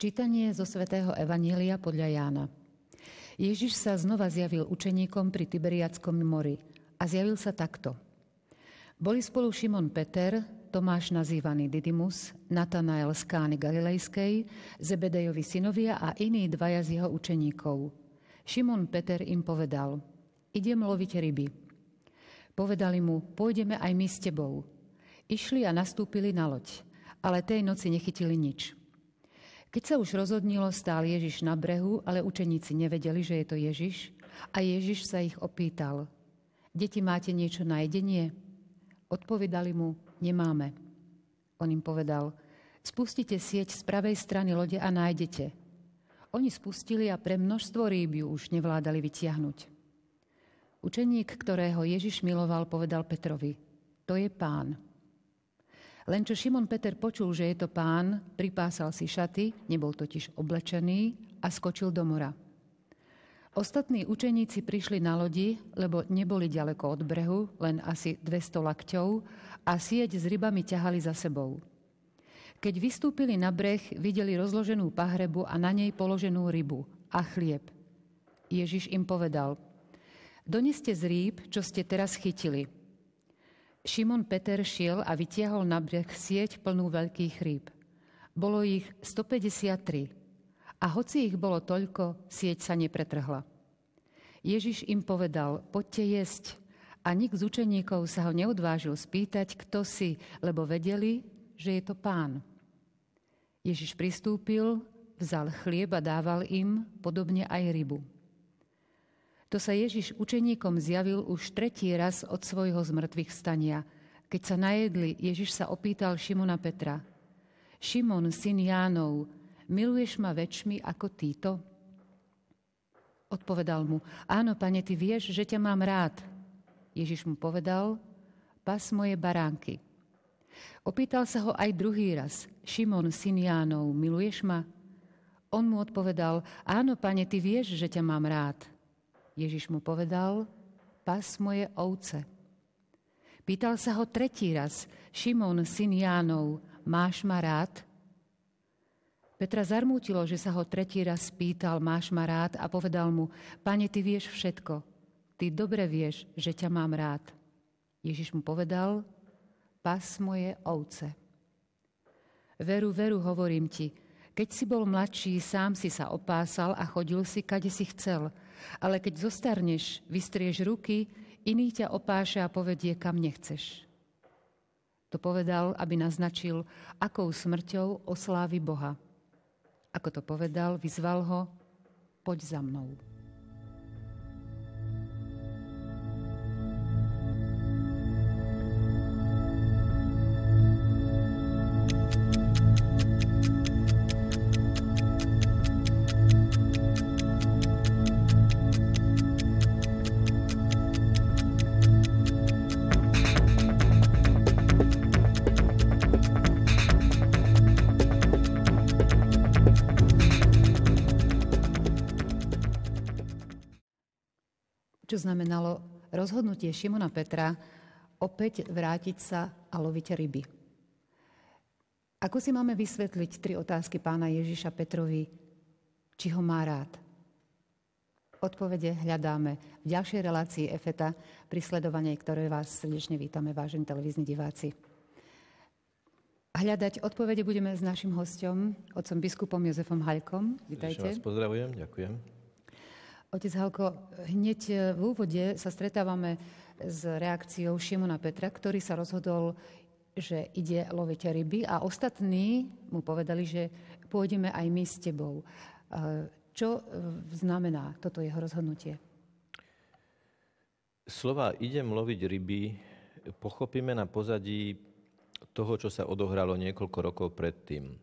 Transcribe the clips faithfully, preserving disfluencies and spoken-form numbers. Čítanie zo svätého Evanília podľa Jána. Ježiš sa znova zjavil učeníkom pri Tiberiadskom mori a zjavil sa takto. Boli spolu Šimon Peter, Tomáš nazývaný Didymus, Natanael z Kány Galilejskej, Zebedejovi synovia a iní dvaja z jeho učeníkov. Šimon Peter im povedal, idem loviť ryby. Povedali mu, pôjdeme aj my s tebou. Išli a nastúpili na loď, ale tej noci nechytili nič. Keď sa už rozhodnilo, stál Ježiš na brehu, ale učeníci nevedeli, že je to Ježiš, a Ježiš sa ich opýtal. Deti, máte niečo na jedenie? Odpovedali mu, nemáme. On im povedal, spustite sieť z pravej strany lode a nájdete. Oni spustili a pre množstvo rýb ju už nevládali vytiahnuť. Učeník, ktorého Ježiš miloval, povedal Petrovi, to je Pán. Len čo Šimon Peter počul, že je to Pán, pripásal si šaty, nebol totiž oblečený a skočil do mora. Ostatní učeníci prišli na lodi, lebo neboli ďaleko od brehu, len asi dvesto lakťov a sieť s rybami ťahali za sebou. Keď vystúpili na breh, videli rozloženú pahrebu a na nej položenú rybu a chlieb. Ježiš im povedal, doneste z rýb, čo ste teraz chytili. Šimon Peter šiel a vytiahol na breh sieť plnú veľkých rýb. Bolo ich stopäťdesiattri. A hoci ich bolo toľko, sieť sa nepretrhla. Ježiš im povedal, poďte jesť. A nik z učeníkov sa ho neodvážil spýtať, kto si, lebo vedeli, že je to Pán. Ježiš pristúpil, vzal chlieb a dával im, podobne aj rybu. To sa Ježiš učeníkom zjavil už tretí raz od svojho zmrtvých vstania. Keď sa najedli, Ježiš sa opýtal Šimona Petra. Šimon, syn Jánov, miluješ ma väčšmi ako Týto? Odpovedal mu, áno, pane, ty vieš, že ťa mám rád. Ježiš mu povedal, pas moje baránky. Opýtal sa ho aj druhý raz. Šimon, syn Jánov, miluješ ma? On mu odpovedal, áno, pane, ty vieš, že ťa mám rád. Ježiš mu povedal, pas moje ovce. Pýtal sa ho tretí raz, Šimon, syn Jánov, máš ma rád? Petra zarmútilo, že sa ho tretí raz pýtal, máš ma rád, a povedal mu, pane, ty vieš všetko, ty dobre vieš, že ťa mám rád. Ježiš mu povedal, pas moje ovce. Veru, veru, hovorím ti, keď si bol mladší, sám si sa opásal a chodil si, kade si chcel. Ale keď zostarneš, vystrieš ruky, iný ťa opáša a povedie, kam nechceš. To povedal, aby naznačil, akou smrťou oslávi Boha. Ako to povedal, vyzval ho, poď za mnou. Čo znamenalo rozhodnutie Šimona Petra opäť vrátiť sa a loviť ryby. Ako si máme vysvetliť tri otázky pána Ježiša Petrovi, či ho má rád? Odpovede hľadáme v ďalšej relácii Efeta pri sledovaní, ktoré vás srdečne vítame, vážení televízni diváci. Hľadať odpovede budeme s našim hostom, otcom biskupom Jozefom Haľkom. Vítajte. Srdečne vás pozdravujem, ďakujem. Otec Haľko, hneď v úvode sa stretávame s reakciou Šimona Petra, ktorý sa rozhodol, že ide loviť ryby a ostatní mu povedali, že pôjdeme aj my s tebou. Čo znamená toto jeho rozhodnutie? Slová idem loviť ryby pochopíme na pozadí toho, čo sa odohralo niekoľko rokov predtým.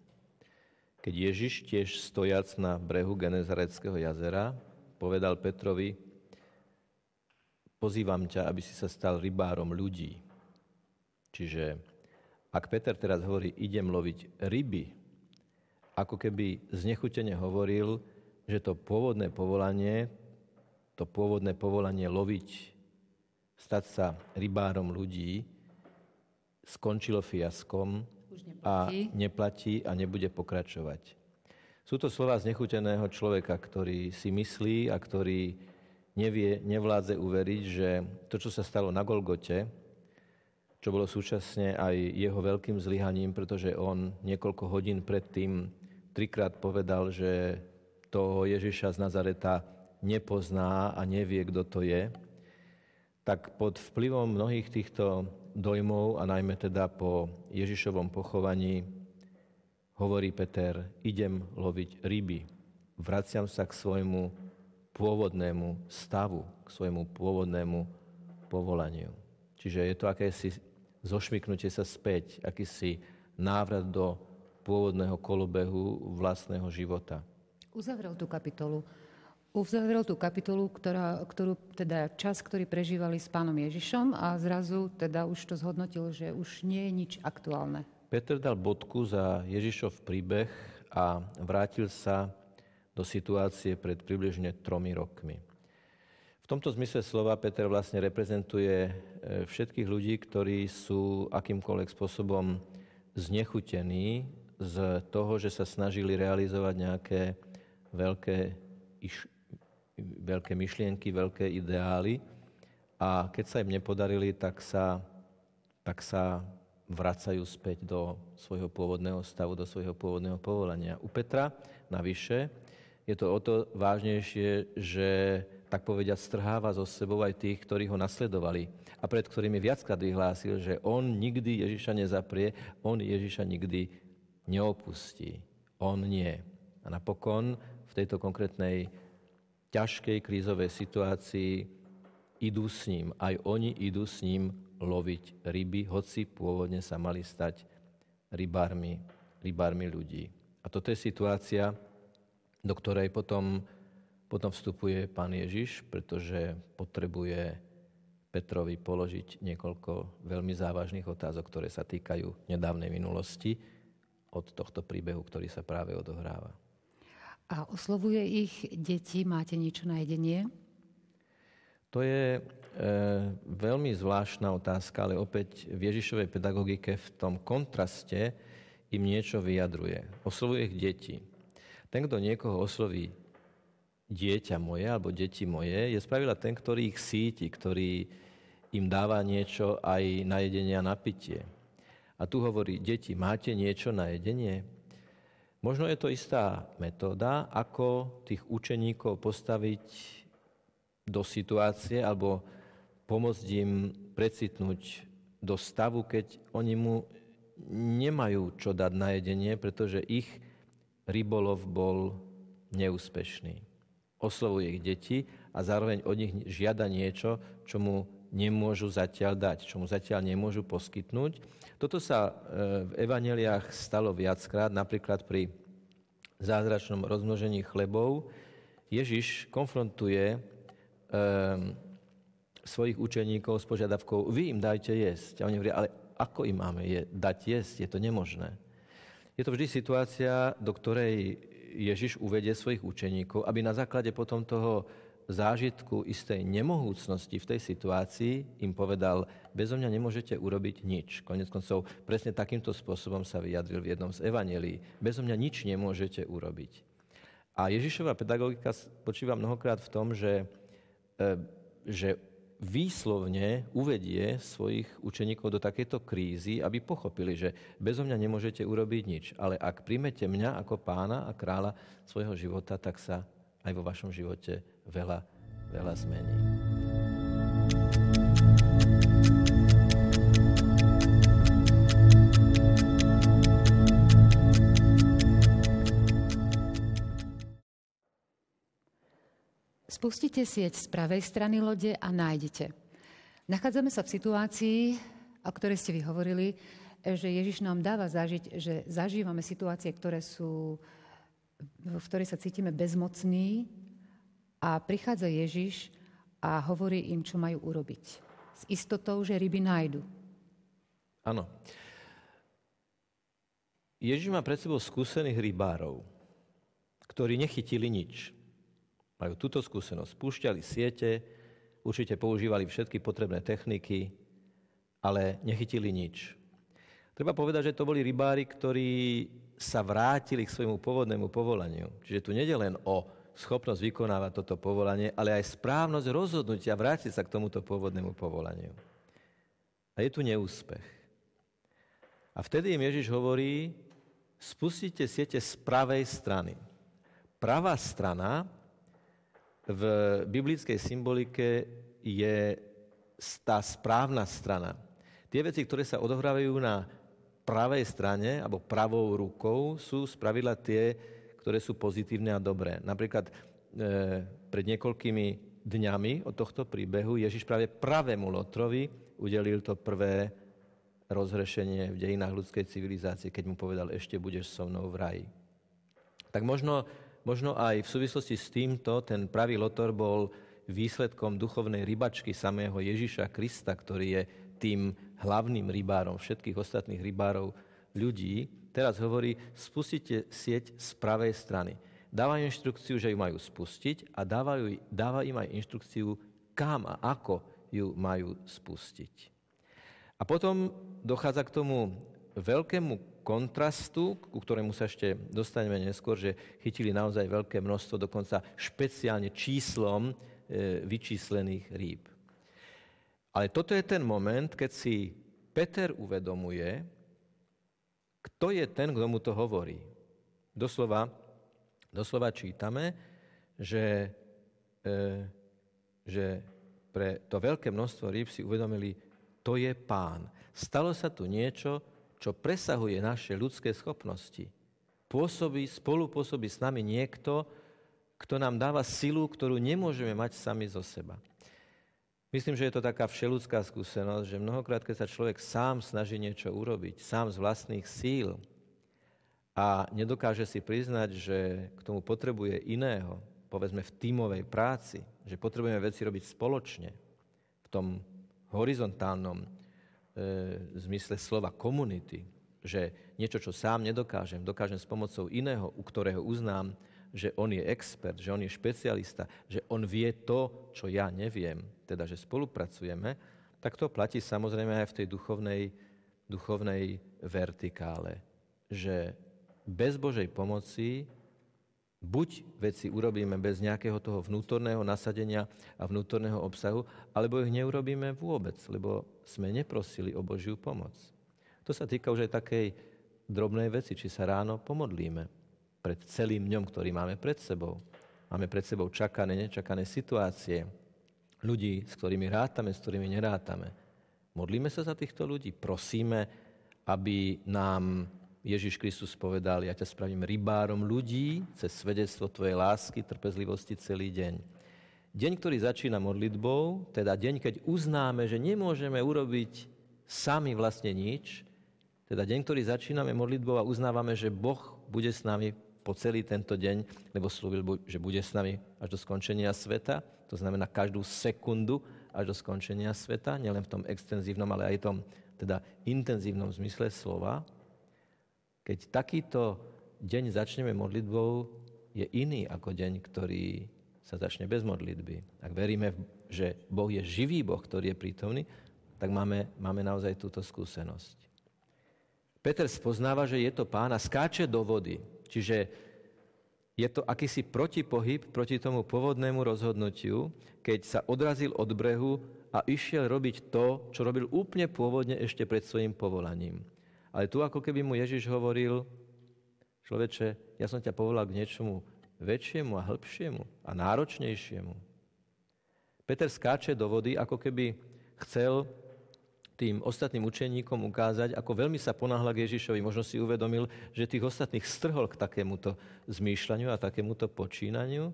Keď Ježiš tiež stojac na brehu Genezareckého jazera povedal Petrovi, pozývam ťa, aby si sa stal rybárom ľudí. Čiže ak Peter teraz hovorí, idem loviť ryby, ako keby znechutene hovoril, že to pôvodné povolanie, to pôvodné povolanie loviť, stať sa rybárom ľudí, skončilo fiaskom a neplatí a nebude pokračovať. Sú to slová znechuteného človeka, ktorý si myslí a ktorý nevie, nevládze uveriť, že to, čo sa stalo na Golgote, čo bolo súčasne aj jeho veľkým zlyhaním, pretože on niekoľko hodín predtým trikrát povedal, že toho Ježiša z Nazareta nepozná a nevie, kto to je, tak pod vplyvom mnohých týchto dojmov a najmä teda po Ježišovom pochovaní hovorí Peter, idem loviť ryby, vraciam sa k svojmu pôvodnému stavu, k svojmu pôvodnému povolaniu. Čiže je to akési zošmyknutie sa späť, akýsi návrat do pôvodného kolobehu vlastného života. Uzavrel tú kapitolu. Uzavrel tú kapitolu, ktorá, ktorú, teda čas, ktorý prežívali s pánom Ježišom a zrazu teda už to zhodnotil, že už nie je nič aktuálne. Peter dal bodku za Ježišov príbeh a vrátil sa do situácie pred približne tromi rokmi. V tomto zmysle slova Peter vlastne reprezentuje všetkých ľudí, ktorí sú akýmkoľvek spôsobom znechutení z toho, že sa snažili realizovať nejaké veľké iš- veľké myšlienky, veľké ideály a keď sa im nepodarili, tak sa, tak sa vracajú späť do svojho pôvodného stavu, do svojho pôvodného povolania. U Petra navyše je to o to vážnejšie, že tak povediať strháva zo sebou aj tých, ktorí ho nasledovali a pred ktorými viackrát vyhlásil, že on nikdy Ježiša nezaprie, on Ježiša nikdy neopustí. On nie. A napokon v tejto konkrétnej ťažkej krízovej situácii idú s ním. Aj oni idú s ním loviť ryby, hoci pôvodne sa mali stať rybármi, rybármi ľudí. A toto je situácia, do ktorej potom, potom vstupuje pán Ježiš, pretože potrebuje Petrovi položiť niekoľko veľmi závažných otázok, ktoré sa týkajú nedávnej minulosti od tohto príbehu, ktorý sa práve odohráva. A oslovuje ich deti, máte niečo na jedenie? To je e, veľmi zvláštna otázka, ale opäť v Ježišovej pedagogike v tom kontraste im niečo vyjadruje. Oslovuje ich deti. Ten, kto niekoho osloví dieťa moje alebo deti moje, je spravidla ten, ktorý ich síti, ktorý im dáva niečo aj na jedenie a na pitie. A tu hovorí, deti, máte niečo na jedenie? Možno je to istá metóda, ako tých učeníkov postaviť do situácie alebo pomôcť im precitnúť do stavu, keď oni mu nemajú čo dať na jedenie, pretože ich rybolov bol neúspešný. Oslovuje ich deti a zároveň od nich žiada niečo, čo mu nemôžu zatiaľ dať, čo mu zatiaľ nemôžu poskytnúť. Toto sa v evanjeliách stalo viackrát, napríklad pri zázračnom rozmnožení chlebov. Ježiš konfrontuje e, svojich učeníkov s požiadavkou, vy im dajte jesť. A oni hovoria, ale ako im máme je, dať jesť? Je to nemožné. Je to vždy situácia, do ktorej Ježiš uvedie svojich učeníkov, aby na základe potom toho zážitku istej nemohúcnosti v tej situácii im povedal, bezo mňa nemôžete urobiť nič. Koniec koncov, presne takýmto spôsobom sa vyjadril v jednom z evanjelií. Bezo mňa nič nemôžete urobiť. A Ježišova pedagogika spočíva mnohokrát v tom, že, že výslovne uvedie svojich učeníkov do takejto krízy, aby pochopili, že bezo mňa nemôžete urobiť nič. Ale ak príjmete mňa ako pána a kráľa svojho života, tak sa aj vo vašom živote veľa, veľa zmení. Spustite sieť z pravej strany lode a nájdete. Nachádzame sa v situácii, o ktorej ste vyhovorili, že Ježiš nám dáva zažiť, že zažívame situácie, ktoré sú v ktorej sa cítime bezmocní a prichádza Ježiš a hovorí im, čo majú urobiť. S istotou, že ryby nájdu. Áno. Ježiš má pred sebou skúsených rybárov, ktorí nechytili nič. Majú túto skúsenosť. Spúšťali siete, určite používali všetky potrebné techniky, ale nechytili nič. Treba povedať, že to boli rybári, ktorí sa vrátili k svojmu pôvodnému povolaniu. Čiže tu nie je len o schopnosť vykonávať toto povolanie, ale aj správnosť rozhodnutia vrátiť sa k tomuto pôvodnému povolaniu. A je tu neúspech. A vtedy im Ježiš hovorí, spustite siete z pravej strany. Pravá strana v biblickej symbolike je tá správna strana. Tie veci, ktoré sa odohrávajú na pravej strane, alebo pravou rukou, sú spravidla tie, ktoré sú pozitívne a dobré. Napríklad e, pred niekoľkými dňami od tohto príbehu Ježiš práve pravému Lotrovi udelil to prvé rozhrešenie v dejinách ľudskej civilizácie, keď mu povedal, ešte budeš so mnou v raji. Tak možno, možno aj v súvislosti s týmto ten pravý Lotor bol výsledkom duchovnej rybačky samého Ježiša Krista, ktorý je tým hlavným rybárom všetkých ostatných rybárov ľudí. Teraz hovorí, spustite sieť z pravej strany. Dáva inštrukciu, že ju majú spustiť a dáva, ju, dáva im aj inštrukciu, kam a ako ju majú spustiť. A potom dochádza k tomu veľkému kontrastu, ku ktorému sa ešte dostaneme neskôr, že chytili naozaj veľké množstvo, dokonca špeciálne číslom e, vyčíslených rýb. Ale toto je ten moment, keď si Peter uvedomuje, kto je ten, kto mu to hovorí. Doslova, doslova čítame, že, e, že pre to veľké množstvo rýb si uvedomili, to je Pán. Stalo sa tu niečo, čo presahuje naše ľudské schopnosti. Pôsobí, spolupôsobí s nami niekto, kto nám dáva silu, ktorú nemôžeme mať sami zo seba. Myslím, že je to taká všeľudská skúsenosť, že mnohokrát, keď sa človek sám snaží niečo urobiť, sám z vlastných síl a nedokáže si priznať, že k tomu potrebuje iného, povedzme v tímovej práci, že potrebujeme veci robiť spoločne, v tom horizontálnom v zmysle slova komunity, že niečo, čo sám nedokážem, dokážem s pomocou iného, u ktorého uznám, že on je expert, že on je špecialista, že on vie to, čo ja neviem, teda, že spolupracujeme, tak to platí samozrejme aj v tej duchovnej, duchovnej vertikále, že bez Božej pomoci buď veci urobíme bez nejakého toho vnútorného nasadenia a vnútorného obsahu, alebo ich neurobíme vôbec, lebo sme neprosili o Božiu pomoc. To sa týka už aj takej drobnej veci, či sa ráno pomodlíme pred celým dňom, ktorý máme pred sebou. Máme pred sebou čakané, nečakané situácie, ľudí, s ktorými rátame, s ktorými nerátame. Modlíme sa za týchto ľudí, prosíme, aby nám Ježiš Kristus povedal, ja ťa spravím rybárom ľudí cez svedectvo tvojej lásky, trpezlivosti celý deň. Deň, ktorý začína modlitbou, teda deň, keď uznáme, že nemôžeme urobiť sami vlastne nič, teda deň, ktorý začíname modlitbou a uznávame, že Boh bude s nami po celý tento deň, lebo slúbil, že bude s nami až do skončenia sveta, to znamená každú sekundu až do skončenia sveta, nielen v tom extenzívnom, ale aj v tom teda intenzívnom zmysle slova. Keď takýto deň začneme modlitbou, je iný ako deň, ktorý sa začne bez modlitby. Ak veríme, že Boh je živý Boh, ktorý je prítomný, tak máme, máme naozaj túto skúsenosť. Peter spoznáva, že je to Pán a skáče do vody. Čiže je to akýsi protipohyb proti tomu pôvodnému rozhodnutiu, keď sa odrazil od brehu a išiel robiť to, čo robil úplne pôvodne ešte pred svojím povolaním. Ale tu ako keby mu Ježiš hovoril, človeče, ja som ťa povolal k niečomu väčšiemu a hĺbšiemu a náročnejšiemu. Peter skáče do vody, ako keby chcel tým ostatným učeníkom ukázať, ako veľmi sa ponáhla k Ježišovi. Možno si uvedomil, že tých ostatných strhol k takémuto zmýšľaniu a takémuto počínaniu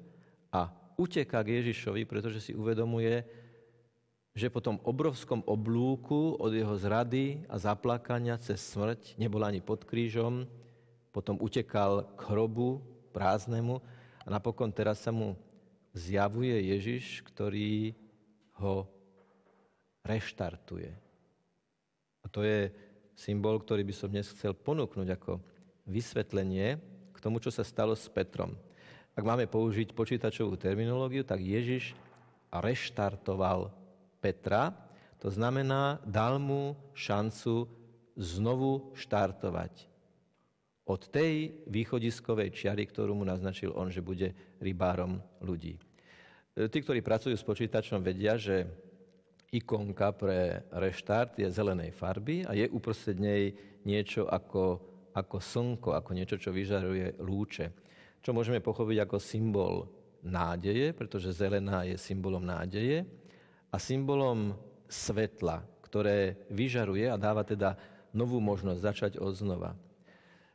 a uteká k Ježišovi, pretože si uvedomuje, že po tom obrovskom oblúku od jeho zrady a zaplakania cez smrť nebol ani pod krížom, potom utekal k hrobu prázdnemu a napokon teraz sa mu zjavuje Ježiš, ktorý ho reštartuje. A to je symbol, ktorý by som dnes chcel ponúknuť ako vysvetlenie k tomu, čo sa stalo s Petrom. Ak máme použiť počítačovú terminológiu, tak Ježiš reštartoval Petra, to znamená, dal mu šancu znovu štartovať. od tej východiskovej čiary, ktorú mu naznačil on, že bude rybárom ľudí. Tí, ktorí pracujú s počítačom, vedia, že ikonka pre reštart je zelenej farby a je uprostred nej niečo ako, ako slnko, ako niečo, čo vyžaruje lúče. Čo môžeme pochopiť ako symbol nádeje, pretože zelená je symbolom nádeje a symbolom svetla, ktoré vyžaruje a dáva teda novú možnosť začať odznova.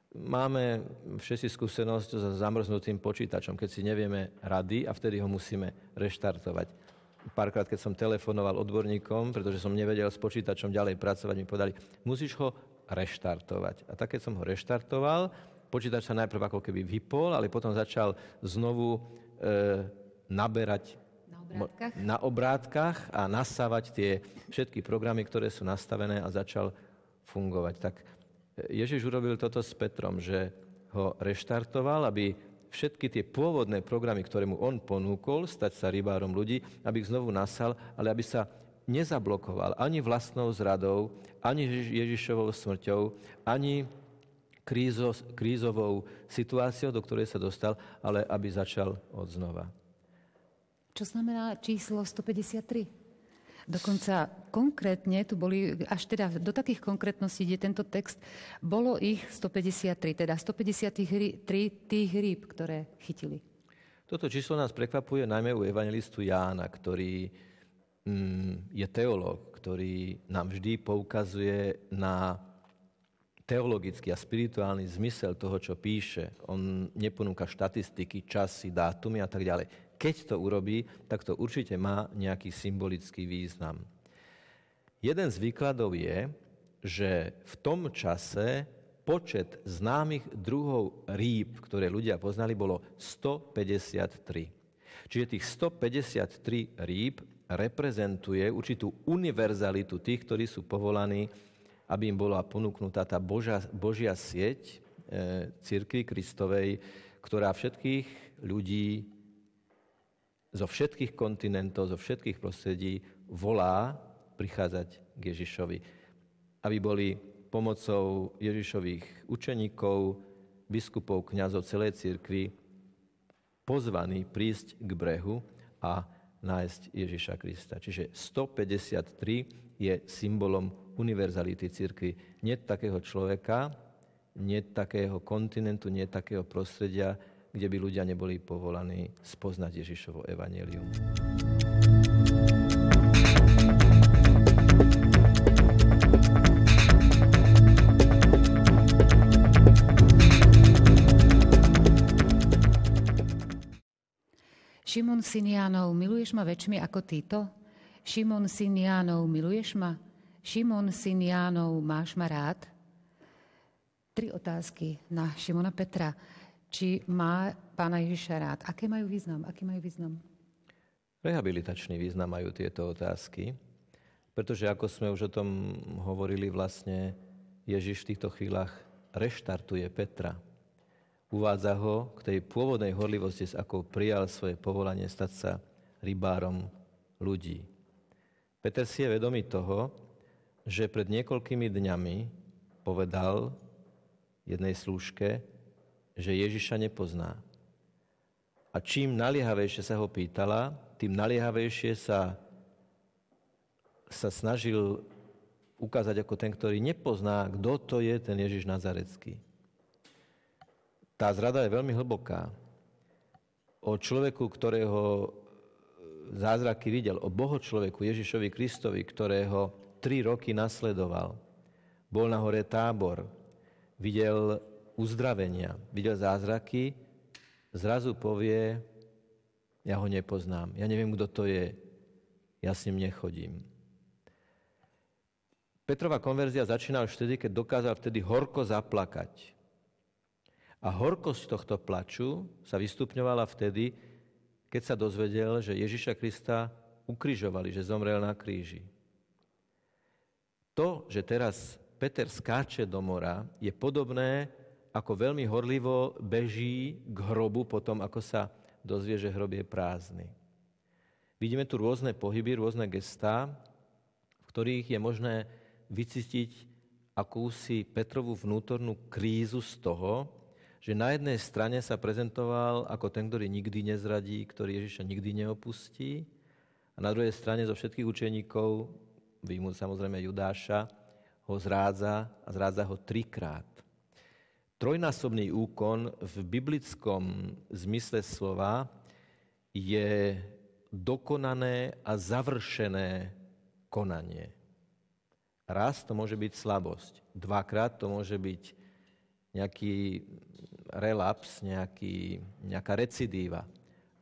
Máme všetci skúsenosť so zamrznutým počítačom, keď si nevieme rady a vtedy ho musíme reštartovať. Párkrát, keď som telefonoval odborníkom, pretože som nevedel s počítačom ďalej pracovať, mi povedali, musíš ho reštartovať. A tak, keď som ho reštartoval, počítač sa najprv ako keby vypol, ale potom začal znovu e, naberať na obrátkach. na obrátkach a nasávať tie všetky programy, ktoré sú nastavené a začal fungovať. Tak Ježiš urobil toto s Petrom, že ho reštartoval, aby všetky tie pôvodné programy, ktoré mu on ponúkol, stať sa rybárom ľudí, aby ich znovu nasal, ale aby sa nezablokoval ani vlastnou zradou, ani Ježišovou smrťou, ani krízo, krízovou situáciou, do ktorej sa dostal, ale aby začal odznova. Čo znamená číslo stopäťdesiattri? Dokonca konkrétne, tu boli, až teda do takých konkrétností, kde tento text, bolo ich stopäťdesiattri, teda stopäťdesiattri tých rýb, ktoré chytili. Toto číslo nás prekvapuje najmä u evangelistu Jána, ktorý mm, je teológ, ktorý nám vždy poukazuje na teologický a spirituálny zmysel toho, čo píše. On neponúka štatistiky, časy, dátumy a tak ďalej. Keď to urobí, tak to určite má nejaký symbolický význam. Jeden z výkladov je, že v tom čase počet známych druhov rýb, ktoré ľudia poznali, bolo stopäťdesiattri. Čiže tých stopäťdesiattri rýb reprezentuje určitú univerzalitu tých, ktorí sú povolaní, aby im bola ponúknutá tá božia, božia sieť e, cirkvi Kristovej, ktorá všetkých ľudí zo všetkých kontinentov, zo všetkých prostredí volá prichádzať k Ježišovi. Aby boli pomocou Ježišových učeníkov, biskupov, kňazov celej cirkvi pozvaní prísť k brehu a nájsť Ježiša Krista. Čiže stopäťdesiattri je symbolom univerzality cirkvi. Nie takého človeka, nie takého kontinentu, nie takého prostredia, kde by ľudia neboli povolaní spoznať Ježišovo evanjelium. Šimon syn Jánov, miluješ ma väčšmi ako Týto? Šimon syn Jánov, miluješ ma? Šimon syn Jánov, máš ma rád? Tri otázky na Šimona Petra. Či má pána Ježiša rád? Aké majú význam? Aký majú význam? Rehabilitačný význam majú tieto otázky, pretože ako sme už o tom hovorili, vlastne Ježiš v týchto chvíľach reštartuje Petra. Uvádza ho k tej pôvodnej horlivosti, s akou prijal svoje povolanie stať sa rybárom ľudí. Peter si je vedomý toho, že pred niekoľkými dňami povedal jednej slúžke, že Ježiša nepozná. A čím naliehavejšie sa ho pýtala, tým naliehavejšie sa, sa snažil ukázať ako ten, ktorý nepozná, kto to je ten Ježiš Nazarecký. Tá zrada je veľmi hlboká. O človeku, ktorého zázraky videl, o bohočloveku Ježišovi Kristovi, ktorého tri roky nasledoval. Bol na hore Tábor, videl uzdravenia, videl zázraky, zrazu povie, ja ho nepoznám, ja neviem, kto to je, ja s ním nechodím. Petrova konverzia začínala už vtedy, keď dokázal vtedy horko zaplakať. A horkosť tohto plaču sa vystupňovala vtedy, keď sa dozvedel, že Ježiša Krista ukrižovali, že zomrel na kríži. To, že teraz Peter skáče do mora, je podobné ako veľmi horlivo beží k hrobu potom, ako sa dozvie, že hrob je prázdny. Vidíme tu rôzne pohyby, rôzne gestá, v ktorých je možné vycítiť, akúsi Petrovú vnútornú krízu z toho, že na jednej strane sa prezentoval ako ten, ktorý nikdy nezradí, ktorý Ježiša nikdy neopustí, a na druhej strane zo všetkých učeníkov, výjmu samozrejme Judáša, ho zrádza a zrádza ho trikrát. Trojnásobný úkon v biblickom zmysle slova je dokonané a završené konanie. Raz to môže byť slabosť, dvakrát to môže byť nejaký relaps, nejaký, nejaká recidíva.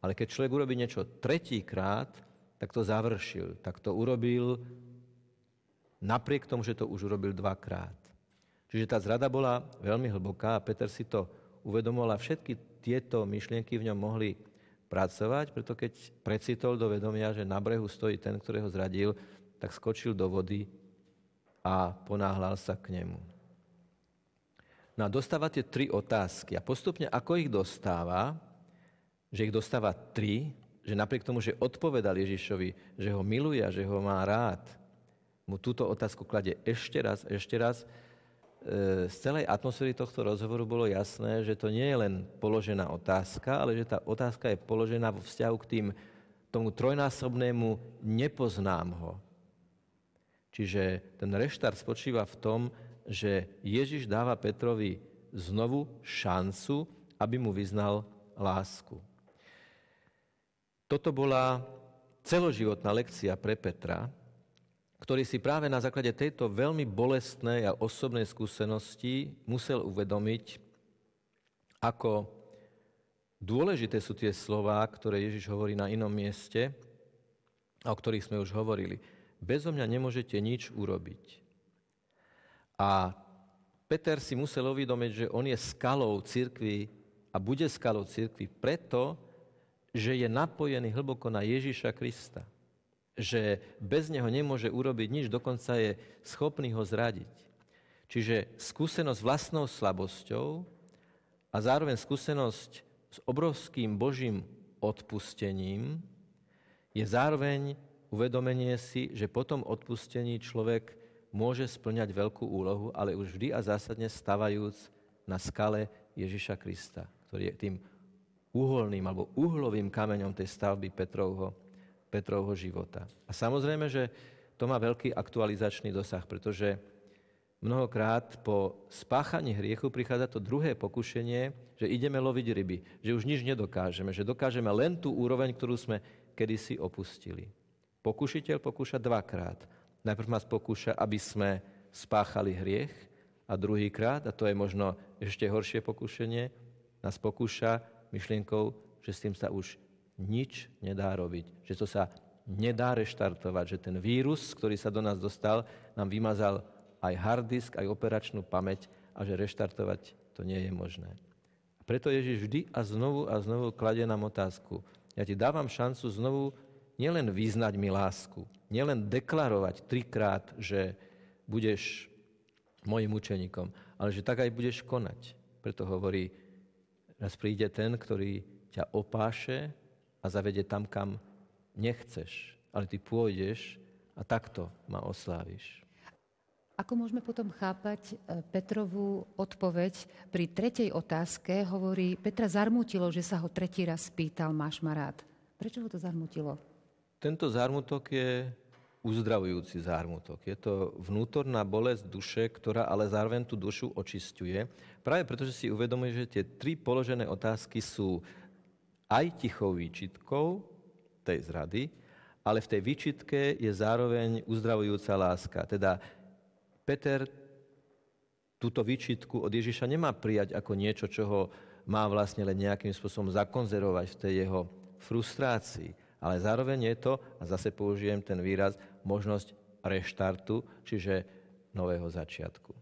Ale keď človek urobí niečo tretíkrát, tak to završil, tak to urobil napriek tomu, že to už urobil dvakrát. Čiže tá zrada bola veľmi hlboká a Peter si to uvedomoval a všetky tieto myšlienky v ňom mohli pracovať, preto keď precitol do vedomia, že na brehu stojí ten, ktorý ho zradil, tak skočil do vody a ponáhľal sa k nemu. No a dostávate tri otázky a postupne ako ich dostáva, že ich dostáva tri, že napriek tomu, že odpovedal Ježišovi, že ho miluje a že ho má rád, mu túto otázku kladie ešte raz, ešte raz. Z celej atmosféry tohto rozhovoru bolo jasné, že to nie je len položená otázka, ale že tá otázka je položená vo vzťahu k tým, tomu trojnásobnému nepoznám ho. Čiže ten reštart spočíva v tom, že Ježiš dáva Petrovi znovu šancu, aby mu vyznal lásku. Toto bola celoživotná lekcia pre Petra, ktorý si práve na základe tejto veľmi bolestnej a osobnej skúsenosti musel uvedomiť, ako dôležité sú tie slová, ktoré Ježiš hovorí na inom mieste a o ktorých sme už hovorili. Bezo mňa nemôžete nič urobiť. A Peter si musel uvedomiť, že on je skalou cirkvi a bude skalou cirkvi preto, že je napojený hlboko na Ježiša Krista. Že bez neho nemôže urobiť nič, dokonca je schopný ho zradiť. Čiže skúsenosť vlastnou slabosťou a zároveň skúsenosť s obrovským Božím odpustením je zároveň uvedomenie si, že po tom odpustení človek môže splňať veľkú úlohu, ale už vždy a zásadne stavajúc na skale Ježiša Krista, ktorý je tým uholným alebo uhlovým kameňom tej stavby Petrovho Petrovho života. A samozrejme, že to má veľký aktualizačný dosah, pretože mnohokrát po spáchaní hriechu prichádza to druhé pokušenie, že ideme loviť ryby, že už nič nedokážeme, že dokážeme len tú úroveň, ktorú sme kedysi opustili. Pokušiteľ pokúša dvakrát. Najprv nás pokúša, aby sme spáchali hriech a druhýkrát, a to je možno ešte horšie pokušenie, nás pokúša myšlienkou, že s tým sa už nič nedá robiť, že to sa nedá reštartovať, že ten vírus, ktorý sa do nás dostal, nám vymazal aj hard disk, aj operačnú pamäť a že reštartovať to nie je možné. Preto Ježiš vždy a znovu a znovu kladie nám otázku. Ja ti dávam šancu znovu nielen vyznať mi lásku, nielen deklarovať trikrát, že budeš mojim učeníkom, ale že tak aj budeš konať. Preto hovorí, raz príde ten, ktorý ťa opáše a zavede tam, kam nechceš, ale ty pôjdeš a takto ma osláviš. Ako môžeme potom chápať Petrovú odpoveď? Pri tretej otázke hovorí, Petra zarmútilo, že sa ho tretí raz spýtal, máš ma rád. Prečo ho to zarmútilo? Tento zarmutok je uzdravujúci zarmutok. Je to vnútorná bolesť duše, ktorá ale zároveň tú dušu očisťuje. Práve preto, že si uvedomuje, že tie tri položené otázky sú aj tichou výčitkou tej zrady, ale v tej výčitke je zároveň uzdravujúca láska. Teda Peter túto výčitku od Ježiša nemá prijať ako niečo, čo ho má vlastne len nejakým spôsobom zakonzervovať v tej jeho frustrácii. Ale zároveň je to, a zase použijem ten výraz, možnosť reštartu, čiže nového začiatku.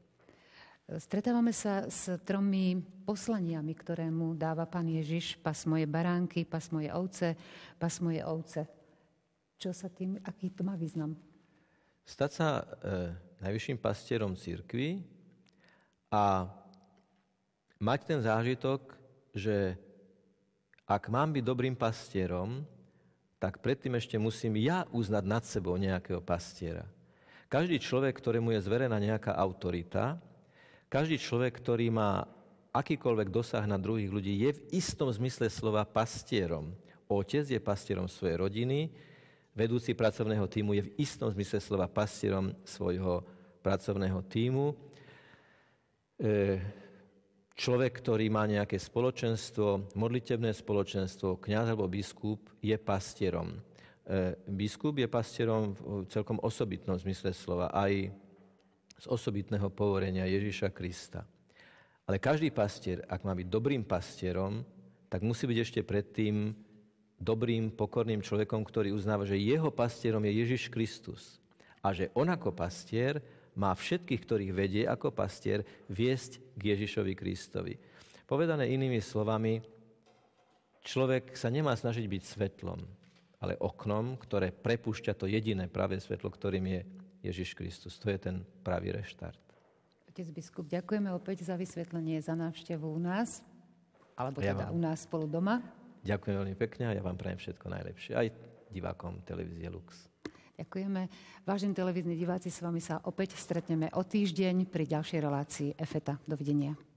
Stretávame sa s tromi poslaniami, ktoré mu dáva Pán Ježiš. Pas moje baránky, pas moje ovce, pas moje ovce. Čo sa tým, aký to má význam? Stať sa e, najvyšším pastierom cirkvi a mať ten zážitok, že ak mám byť dobrým pastierom, tak predtým ešte musím ja uznať nad sebou nejakého pastiera. Každý človek, ktorému je zverená nejaká autorita, každý človek, ktorý má akýkoľvek dosah na druhých ľudí, je v istom zmysle slova pastierom. Otec je pastierom svojej rodiny, vedúci pracovného tímu je v istom zmysle slova pastierom svojho pracovného tímu. Človek, ktorý má nejaké spoločenstvo, modlitebné spoločenstvo, kňaz alebo biskup, je pastierom. Biskup je pastierom v celkom osobitnom zmysle slova, aj z osobitného povorenia Ježiša Krista. Ale každý pastier, ak má byť dobrým pastierom, tak musí byť ešte predtým dobrým, pokorným človekom, ktorý uznáva, že jeho pastierom je Ježiš Kristus a že on ako pastier má všetkých, ktorých vedie ako pastier, viesť k Ježišovi Kristovi. Povedané inými slovami, človek sa nemá snažiť byť svetlom, ale oknom, ktoré prepúšťa to jediné pravé svetlo, ktorým je Ježiš Kristus. To je ten pravý reštart. Otec biskup, ďakujeme opäť za vysvetlenie, za návštevu u nás, alebo ja teda vám. U nás spolu doma. Ďakujem veľmi pekne a ja vám prajem všetko najlepšie. Aj divákom televízie Lux. Ďakujeme. Vážení televízni diváci, s vami sa opäť stretneme o týždeň pri ďalšej relácii EFETA. Dovidenia.